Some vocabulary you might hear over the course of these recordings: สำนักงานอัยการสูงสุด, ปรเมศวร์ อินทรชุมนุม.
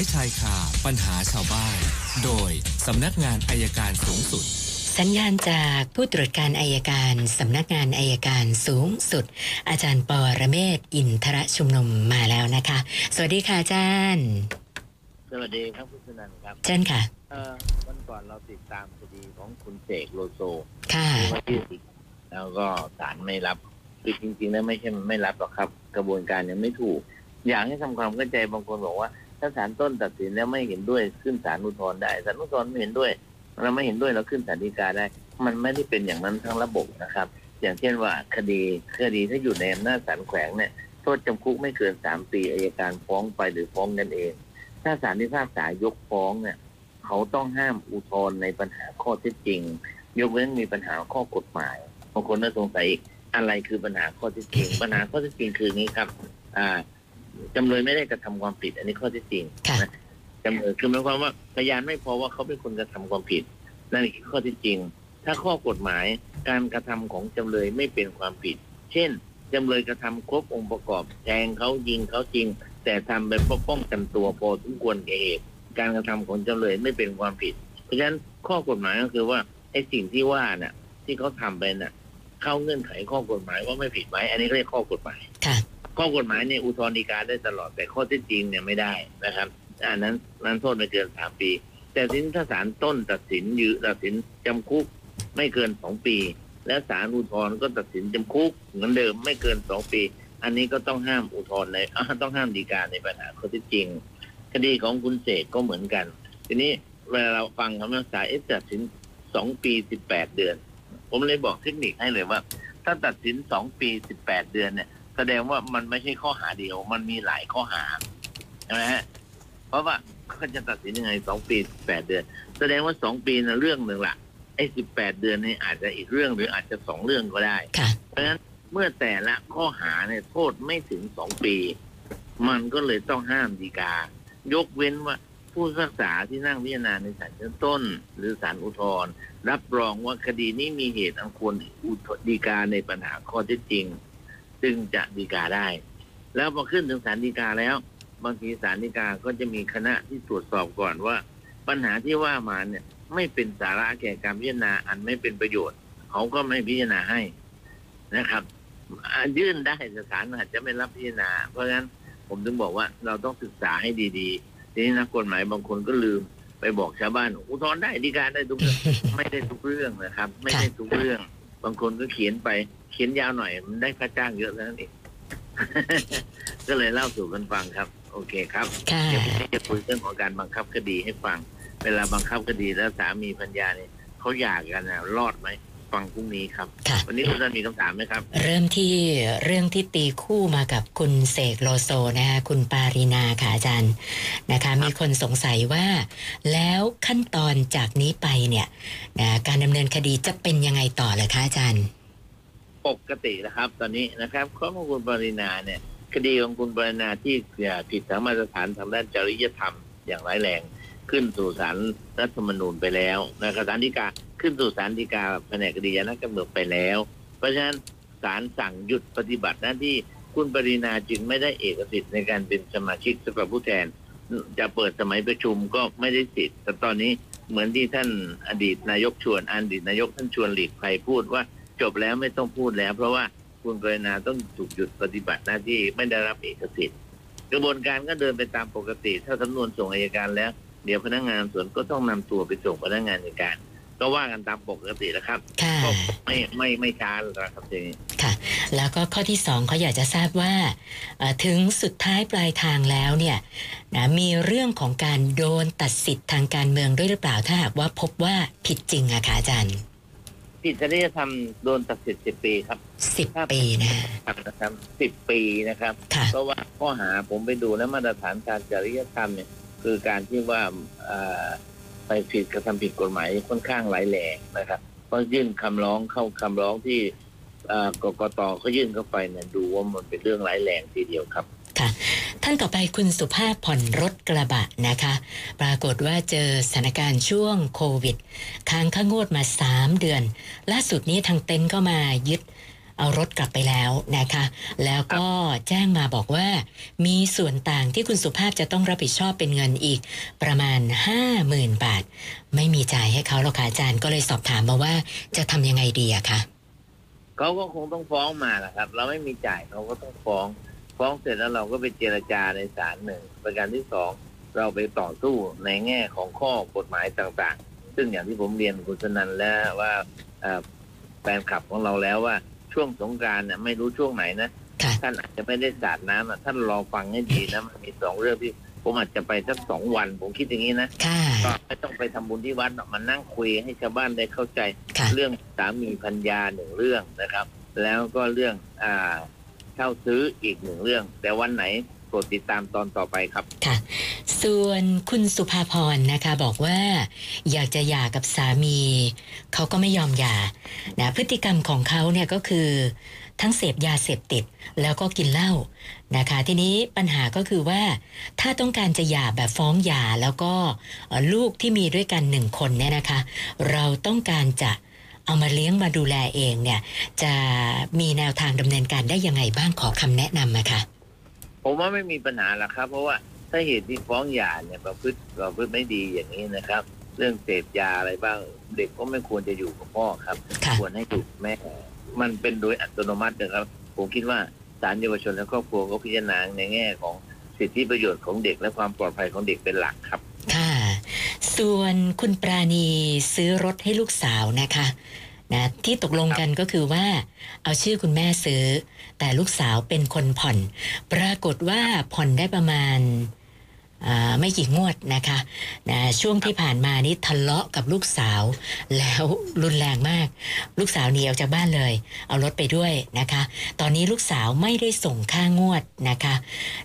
ายชายคาปัญหาชาวบ้านโดยสำนักงานอัยการสูงสุดสัญญาณจากผู้ตรวจการอัยการสำนักงานอัยการสูงสุดอาจารย์ปรเมศวร์อินทรชุมนุมมาแล้วนะคะสวัสดีค่ะอาจารย์สวัสดีครับคุณชนันท์ครับเชิญค่ะวันก่อนเราติดตามคดีของคุณเสกโลโซค่ะแล้วก็ศาลไม่รับจริงๆแล้วไม่ใช่ไม่รับหรอกครับกระบวนการยังไม่ถูกอย่างให้ทำความเข้าใจบางคนบอกว่าถ้าศาลต้นตัดสินแล้วไม่เห็นด้วยขึ้นศาลอุทธรณ์ได้ศาลอุทธรณ์ไม่เห็นด้วยเราไม่เห็นด้วยเราขึ้นศาลฎีกาได้มันไม่ได้เป็นอย่างนั้นทั้งระบบนะครับอย่างเช่นว่าคดีถ้าอยู่ในอำนาจศาลแขวงเนี่ยโทษจำคุกไม่เกิน3 ปีอัยการฟ้องไปหรือฟ้องกันเองถ้าศาลพิพากษายกฟ้องเนี่ยเขาต้องห้ามอุทธรณ์ในปัญหาข้อเท็จจริงยกเว้นมีปัญหาข้อกฎหมายบางคนน่าสงสัยอะไรคือปัญหาข้อเท็จจริงปัญหาข้อเท็จจริงคืองี้ครับจำเลยไม่ได้กระทำความผิดอันนี้ข้อเท็จจริงนะจำเลยคือหมายความว่าพยานไม่พอว่าเขาเป็นคนกระทำความผิดนั่นคือข้อเท็จจริงถ้าข้อกฎหมายการกระทำของจำเลยไม่เป็นความผิดเช่นจำเลยกระทำครบองค์ประกอบแทงเขายิงเขาจริงแต่ทำแบบป้องกันตัวพอสมควรแก่เหตุการกระทำของจำเลยไม่เป็นความผิดเพราะฉะนั้นข้อกฎหมายก็คือว่าไอ้สิ่งที่ว่าน่ะที่เขาทำไปน่ะเข้าเงื่อนไขข้อกฎหมายว่าไม่ผิดไหมอันนี้เรียกข้อกฎหมายข้อกฎหมายเนี่ยอุทธรณ์ฎีกาได้ตลอดแต่ข้อเท็จจริงเนี่ยไม่ได้นะครับอันนั้นโทษไม่เกิน3 ปีแต่ทีนี้ถ้าศาลต้นตัดสินยื้อตัดสินจำคุกไม่เกิน2 ปีและศาลอุทธรณ์ก็ตัดสินจำคุกเหมือนเดิมไม่เกิน2 ปีอันนี้ก็ต้องห้ามอุทธรณ์ในต้องห้ามฎีกาในปัญหาข้อเท็จจริงคดีของคุณเสกก็เหมือนกันทีนี้เวลาเราฟังคำพิพากษาตัดสิน2 ปี 18 เดือนผมเลยบอกเทคนิคให้เลยว่าถ้าตัดสิน2 ปี 18 เดือนเนี่ยแสดงว่ามันไม่ใช่ข้อหาเดียวมันมีหลายข้อหาใช่ไหมฮะเพราะว่าเขาจะตัดสินยังไง2 ปี 18 เดือนแสดงว่า2 ปีนะเรื่องหนึ่งละไอ้18 เดือนนี่อาจจะอีกเรื่องหรืออาจจะ2 เรื่องก็ได้เพราะฉะนั้นเมื่อแต่ละข้อหาเนี่ยโทษไม่ถึง2 ปีมันก็เลยต้องห้ามฎีกายกเว้นว่าผู้พิพากษาที่นั่งพิจารณาในศาลชั้นต้นหรือศาลอุทธรณ์รับรองว่าคดีนี้มีเหตุอันควรฎีกาในปัญหาข้อเท็จจริงจึงจะฎีกาได้แล้วพอขึ้นถึงศาลฎีกาแล้วบางทีศาลฎีกาก็จะมีคณะที่ตรวจสอบก่อนว่าปัญหาที่ว่ามาเนี่ยไม่เป็นสาระแก่การพิจารณาอันไม่เป็นประโยชน์เขาก็ไม่พิจารณาให้นะครับยื่นได้แต่ศาลอาจจะไม่รับพิจารณาเพราะฉะนั้นผมถึงบอกว่าเราต้องศึกษาให้ดีๆทีนี้นักกฎหมายบางคนก็ลืมไปบอกชาวบ้านอุทธรณ์ได้ฎีกาได้ทุกเรื่องไม่ได้ทุกเรื่องนะครับไม่ได้ทุกเรื่องบางคนก็เขียนไปเขียนยาวหน่อยมันได้ค่าจ้างเยอะแล้วนั่นเองก็เลยเล่าสู่กันฟังครับโอเคครับเดี๋ยวผมจะคุยเรื่องของการบังคับคดีให้ฟังเวลาบังคับคดีแล้วสามีภรรยาเนี่ยเขาหย่ากันนะรอดไหมฟังพรุ่งนี้ครับวันนี้คุณจะมีคำถามไหมครับเริ่มที่เรื่องที่ตีคู่มากับคุณเสกโลโซนะคะคุณปารีนาค่ะอาจารย์นะคะมีคนสงสัยว่าแล้วขั้นตอนจากนี้ไปเนี่ยการดำเนินคดีจะเป็นยังไงต่อเลยคะอาจารย์ปกตินะครับตอนนี้นะครับข้อมูลคุณปารีนาเนี่ยคดีของคุณปารีนาที่ผิดทางมาตรฐานทางด้านจริยธรรมอย่างร้ายแรงขึ้นสู่ศาลรัฐธรรมนูญไปแล้วนะครับศาลฎีกาขึ้นสู่ศาลฎีกาแผนกคดีนักการเมืองไปแล้วเพราะฉะนั้นศาลสั่งหยุดปฏิบัติหน้าที่คุณปรินาจึงไม่ได้เอกสิทธิ์ในการเป็นสมาชิกสภาผู้แทนจะเปิดสมัยประชุมก็ไม่ได้สิทธิ์แต่ตอนนี้เหมือนที่ท่านอดีตนายกชวนอดีตนายกท่านชวนหลีกภัยพูดว่าจบแล้วไม่ต้องพูดแล้วเพราะว่าคุณปรินาต้องถูกหยุดปฏิบัติหน้าที่ไม่ได้รับเอกสิทธิ์กระบวนการก็เดินไปตามปกติถ้าสำนวนส่งอัยการแล้วเดี๋ยวพนักงานสวนก็ต้องนำตัวไปส่งพนักงานในการก็ว่ากันตามปกติแล้วครับก็ไม่ช้าแล้วครับทีนี้ค่ะแล้วก็ข้อที่2เขาอยากจะทราบว่าถึงสุดท้ายปลายทางแล้วเนี่ยนะมีเรื่องของการโดนตัดสิทธิ์ทางการเมืองด้วยหรือเปล่าถ้าหากว่าพบว่าผิดจริงอะค่ะอาจารย์ผิดจริยธรรมโดนตัดสิทธิ์10 ปีครับ10 ปีนะครับ10 ปีนะครับเพราะว่าข้อหาผมไปดูแล้วมาตรฐานการจริยธรรมเนี่ยคือการที่ว่าไปผิดกระทำผิดกฎหมายค่อนข้างหลายแหล่นะครับเพราะยื่นคำร้องเข้าคำร้องที่กกต.เขายื่นเข้าไปเนี่ยดูว่ามันเป็นเรื่องหลายแหล่ทีเดียวครับค่ะท่านต่อไปคุณสุภาพผ่อนรถกระบะนะคะปรากฏว่าเจอสถานการณ์ช่วงโควิดค้างค่างวดมา3 เดือนล่าสุดนี้ทางเต็นท์ก็มายึด เอารถกลับไปแล้วนะคะแล้วก็แจ้งมาบอกว่ามีส่วนต่างที่คุณสุภาพจะต้องรับผิดชอบเป็นเงินอีกประมาณ 50,000 บาทไม่มีจ่ายให้เขาหรอกค่ะอาจารย์ก็เลยสอบถามมาว่าจะทำยังไงดีอะคะเขาก็คงต้องฟ้องมาแหละครับเราไม่มีจ่ายเขาก็ต้องฟ้องเสร็จแล้วเราก็ไปเจรจาในศาลหนึ่งประการที่สองเราไปต่อสู้ในแง่ของข้อกฎหมายต่างๆซึ่งอย่างที่ผมเรียนคุณชนันท์แล้วว่าแฟนคลับของเราแล้วว่าช่วงสงกรานต์เนี่ยไม่รู้ช่วงไหนนะท่านอาจจะไม่ได้สาดน้ำท่านรอฟังให้ดีนะมันมีสองเรื่องที่ผมอาจจะไปสัก2 วันผมคิดอย่างนี้นะก็ไม่ต้องไปทำบุญที่วัดมันนั่งคุยให้ชาวบ้านได้เข้าใจเรื่องสามีภรรยา1 เรื่องนะครับแล้วก็เรื่องเช่าซื้ออีก1 เรื่องแต่วันไหนโปรดติดตามตอนต่อไปครับค่ะส่วนคุณสุภาพรนะคะบอกว่าอยากจะหย่ากับสามีเขาก็ไม่ยอมหย่านะพฤติกรรมของเขาเนี่ยก็คือทั้งเสพยาเสพติดแล้วก็กินเหล้านะคะทีนี้ปัญหาก็คือว่าถ้าต้องการจะหย่าแบบฟ้องหย่าแล้วก็ลูกที่มีด้วยกัน1 คนเนี่ยนะคะเราต้องการจะเอามาเลี้ยงมาดูแลเองเนี่ยจะมีแนวทางดำเนินการได้ยังไงบ้างขอคำแนะนำนะคะผมว่าไม่มีปัญหาหรอกครับเพราะว่าถ้าเหตุที่ฟ้องหย่าเนี่ยประพฤติไม่ดีอย่างนี้นะครับเรื่องเสพยาอะไรบ้างเด็กก็ไม่ควรจะอยู่กับพ่อครับควรให้อยู่แม่มันเป็นโดยอัตโนมัตินะครับผมคิดว่าศาลเยาวชนและครอบครัวก็พิจารณาในแง่ของสิทธิประโยชน์ของเด็กและความปลอดภัยของเด็กเป็นหลักครับค่ะส่วนคุณปราณีซื้อรถให้ลูกสาวนะคะนะที่ตกลงกันก็คือว่าเอาชื่อคุณแม่ซื้อแต่ลูกสาวเป็นคนผ่อนปรากฏว่าผ่อนได้ประมาณไม่กี่งวดนะคะนะช่วงที่ผ่านมานี้ทะเลาะกับลูกสาวแล้วรุนแรงมากลูกสาวหนีออกจากบ้านเลยเอารถไปด้วยนะคะตอนนี้ลูกสาวไม่ได้ส่งค่างวดนะคะ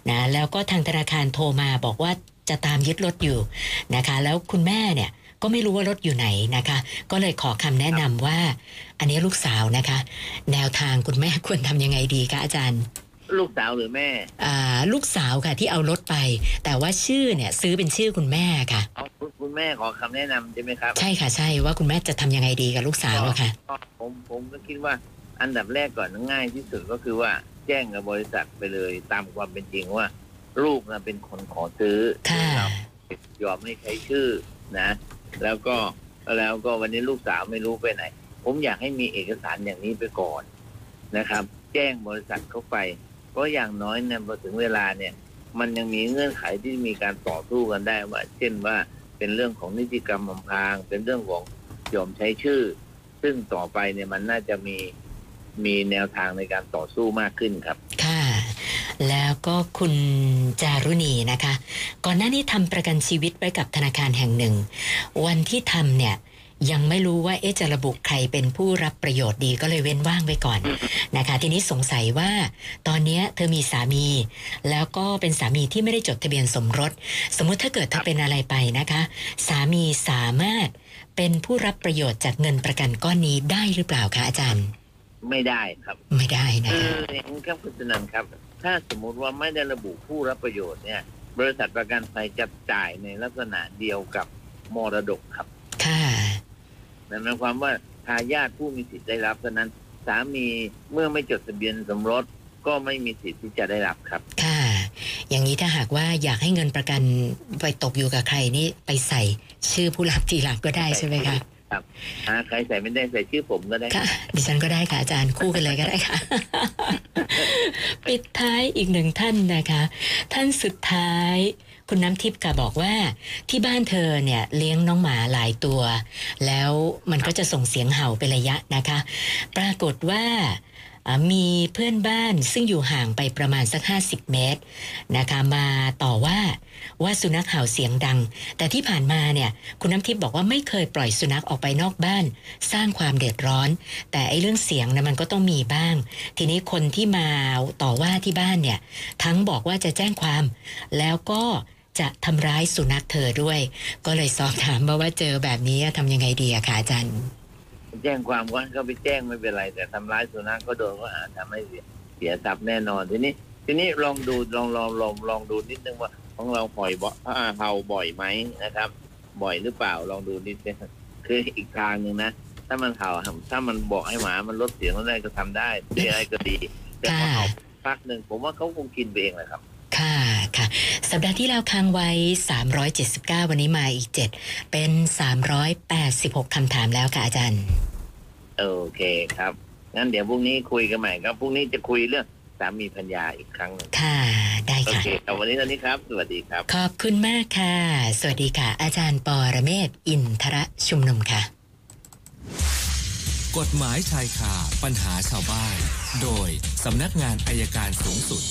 นะแล้วก็ทางธนาคารโทรมาบอกว่าจะตามยึดรถอยู่นะคะแล้วคุณแม่เนี่ยก็ไม่รู้ว่ารถอยู่ไหนนะคะก็เลยขอคำแนะนำว่าอันนี้ลูกสาวนะคะแนวทางคุณแม่ควรทำยังไงดีคะอาจารย์ลูกสาวหรือแม่ลูกสาวค่ะที่เอารถไปแต่ว่าชื่อเนี่ยซื้อเป็นชื่อคุณแม่ค่ะคุณแม่ขอคำแนะนำใช่ไหมครับใช่ค่ะใช่ว่าคุณแม่จะทำยังไงดีกับลูกสาวค่ะผมก็คิดว่าอันดับแรกก่อนง่ายที่สุดก็คือว่าแจ้งกับบริษัทไปเลยตามความเป็นจริงว่าลูกนะเป็นคนขอซื้อยอมไม่ใช้ชื่อนะแล้วก็วันนี้ลูกสาวไม่รู้ไปไหนผมอยากให้มีเอกสารอย่างนี้ไปก่อนนะครับแจ้งบริษัทเข้าไปเพราะอย่างน้อยเนี่ยพอถึงเวลาเนี่ยมันยังมีเงื่อนไขที่มีการต่อสู้กันได้ว่าเช่นว่าเป็นเรื่องของนิติกรรมอำพรางเป็นเรื่องของยอมใช้ชื่อซึ่งต่อไปเนี่ยมันน่าจะมีแนวทางในการต่อสู้มากขึ้นครับค่ะแล้วก็คุณจารุณีนะคะก่อนหน้านี้ทำประกันชีวิตไว้กับธนาคารแห่งหนึ่งวันที่ทำเนี่ยยังไม่รู้ว่าจะระบุใครเป็นผู้รับประโยชน์ดีก็เลยเว้นว่างไว้ก่อนนะคะทีนี้สงสัยว่าตอนนี้เธอมีสามีแล้วก็เป็นสามีที่ไม่ได้จดทะเบียนสมรสสมมุติถ้าเกิดเธอเป็นอะไรไปนะคะสามีสามารถเป็นผู้รับประโยชน์จากเงินประกันก้อนนี้ได้หรือเปล่าคะอาจารย์ไม่ได้ครับไม่ได้นะคะครับคุณชนันท์ครับถ้าสมมุติว่าไม่ได้ระบุผู้รับประโยชน์เนี่ยบริษัทประกันภัยจะจ่ายในลักษณะเดียวกับมรดกครับค่ะนั่นหมายความว่าทายาทผู้มีสิทธิ์ได้รับฉะนั้นสามีเมื่อไม่จดทะเบียนสมรสก็ไม่มีสิทธิ์ที่จะได้รับครับค่ะอย่างนี้ถ้าหากว่าอยากให้เงินประกันไปตกอยู่กับใครนี่ไปใส่ชื่อผู้รับทีหลังก็ได้ใช่ไหมคะครับใครใส่ไม่ได้ใส่ชื่อผมก็ได้ค่ะดิฉันก็ได้ค่ะอาจารย์คู่กันเลยก็ได้ค่ะ ปิดท้ายอีก1 ท่านนะคะท่านสุดท้ายคุณน้ำทิพย์ค่ะบอกว่าที่บ้านเธอเนี่ยเลี้ยงน้องหมาหลายตัวแล้วมันก็จะส่งเสียงเห่าเป็นระยะนะคะปรากฏว่ามีเพื่อนบ้านซึ่งอยู่ห่างไปประมาณสัก50 เมตรนะคะมาต่อว่าสุนัขเห่าเสียงดังแต่ที่ผ่านมาเนี่ยคุณน้ำทิพย์บอกว่าไม่เคยปล่อยสุนัขออกไปนอกบ้านสร้างความเดือดร้อนแต่ไอ้เรื่องเสียงนะมันก็ต้องมีบ้างทีนี้คนที่มาต่อว่าที่บ้านเนี่ยทั้งบอกว่าจะแจ้งความแล้วก็จะทำร้ายสุนัขเธอด้วยก็เลยสอบถามว่าเจอแบบนี้ทำยังไงดีคะอาจารย์แจ้งความว่าเขาไปแจ้งไม่เป็นไรแต่ทำร้ายสุนัขก็โดนก็อาจทำให้เสียทรัพย์แน่นอนทีนี้ลองดูนิดนึงว่าของเราปล่อยเห่าบ่อยไหมนะครับบ่อยหรือเปล่าลองดูนิดนึงคืออีกทางหนึ่งนะ ถ้ามันเห่าถ้ามันบอกให้หมามันลดเสียงได้ก็ทำได้เป็นอะไรก็ดีแต่พอเห่าพักหนึ่งผมว่าเขาคงกินไปเองแหละครับค่ะค่ะสัปดาห์ที่เราค้างไว้379วันนี้มาอีก7เป็น386คำถามแล้วค่ะอาจารย์โอเคครับงั้นเดี๋ยวพรุ่งนี้คุยกันใหม่ครับพรุ่งนี้จะคุยเรื่องสามีภรรยาอีกครั้งค่ะได้ค่ะโอเคครับวันนี้ตอนนี้ครับสวัสดีครับขอบคุณมากค่ะสวัสดีค่ะอาจารย์ปรเมศวร์อินทรชุมนุมค่ะกฎหมายชายคาปัญหาชาวบ้านโดยสำนักงานอัยการสูงสุด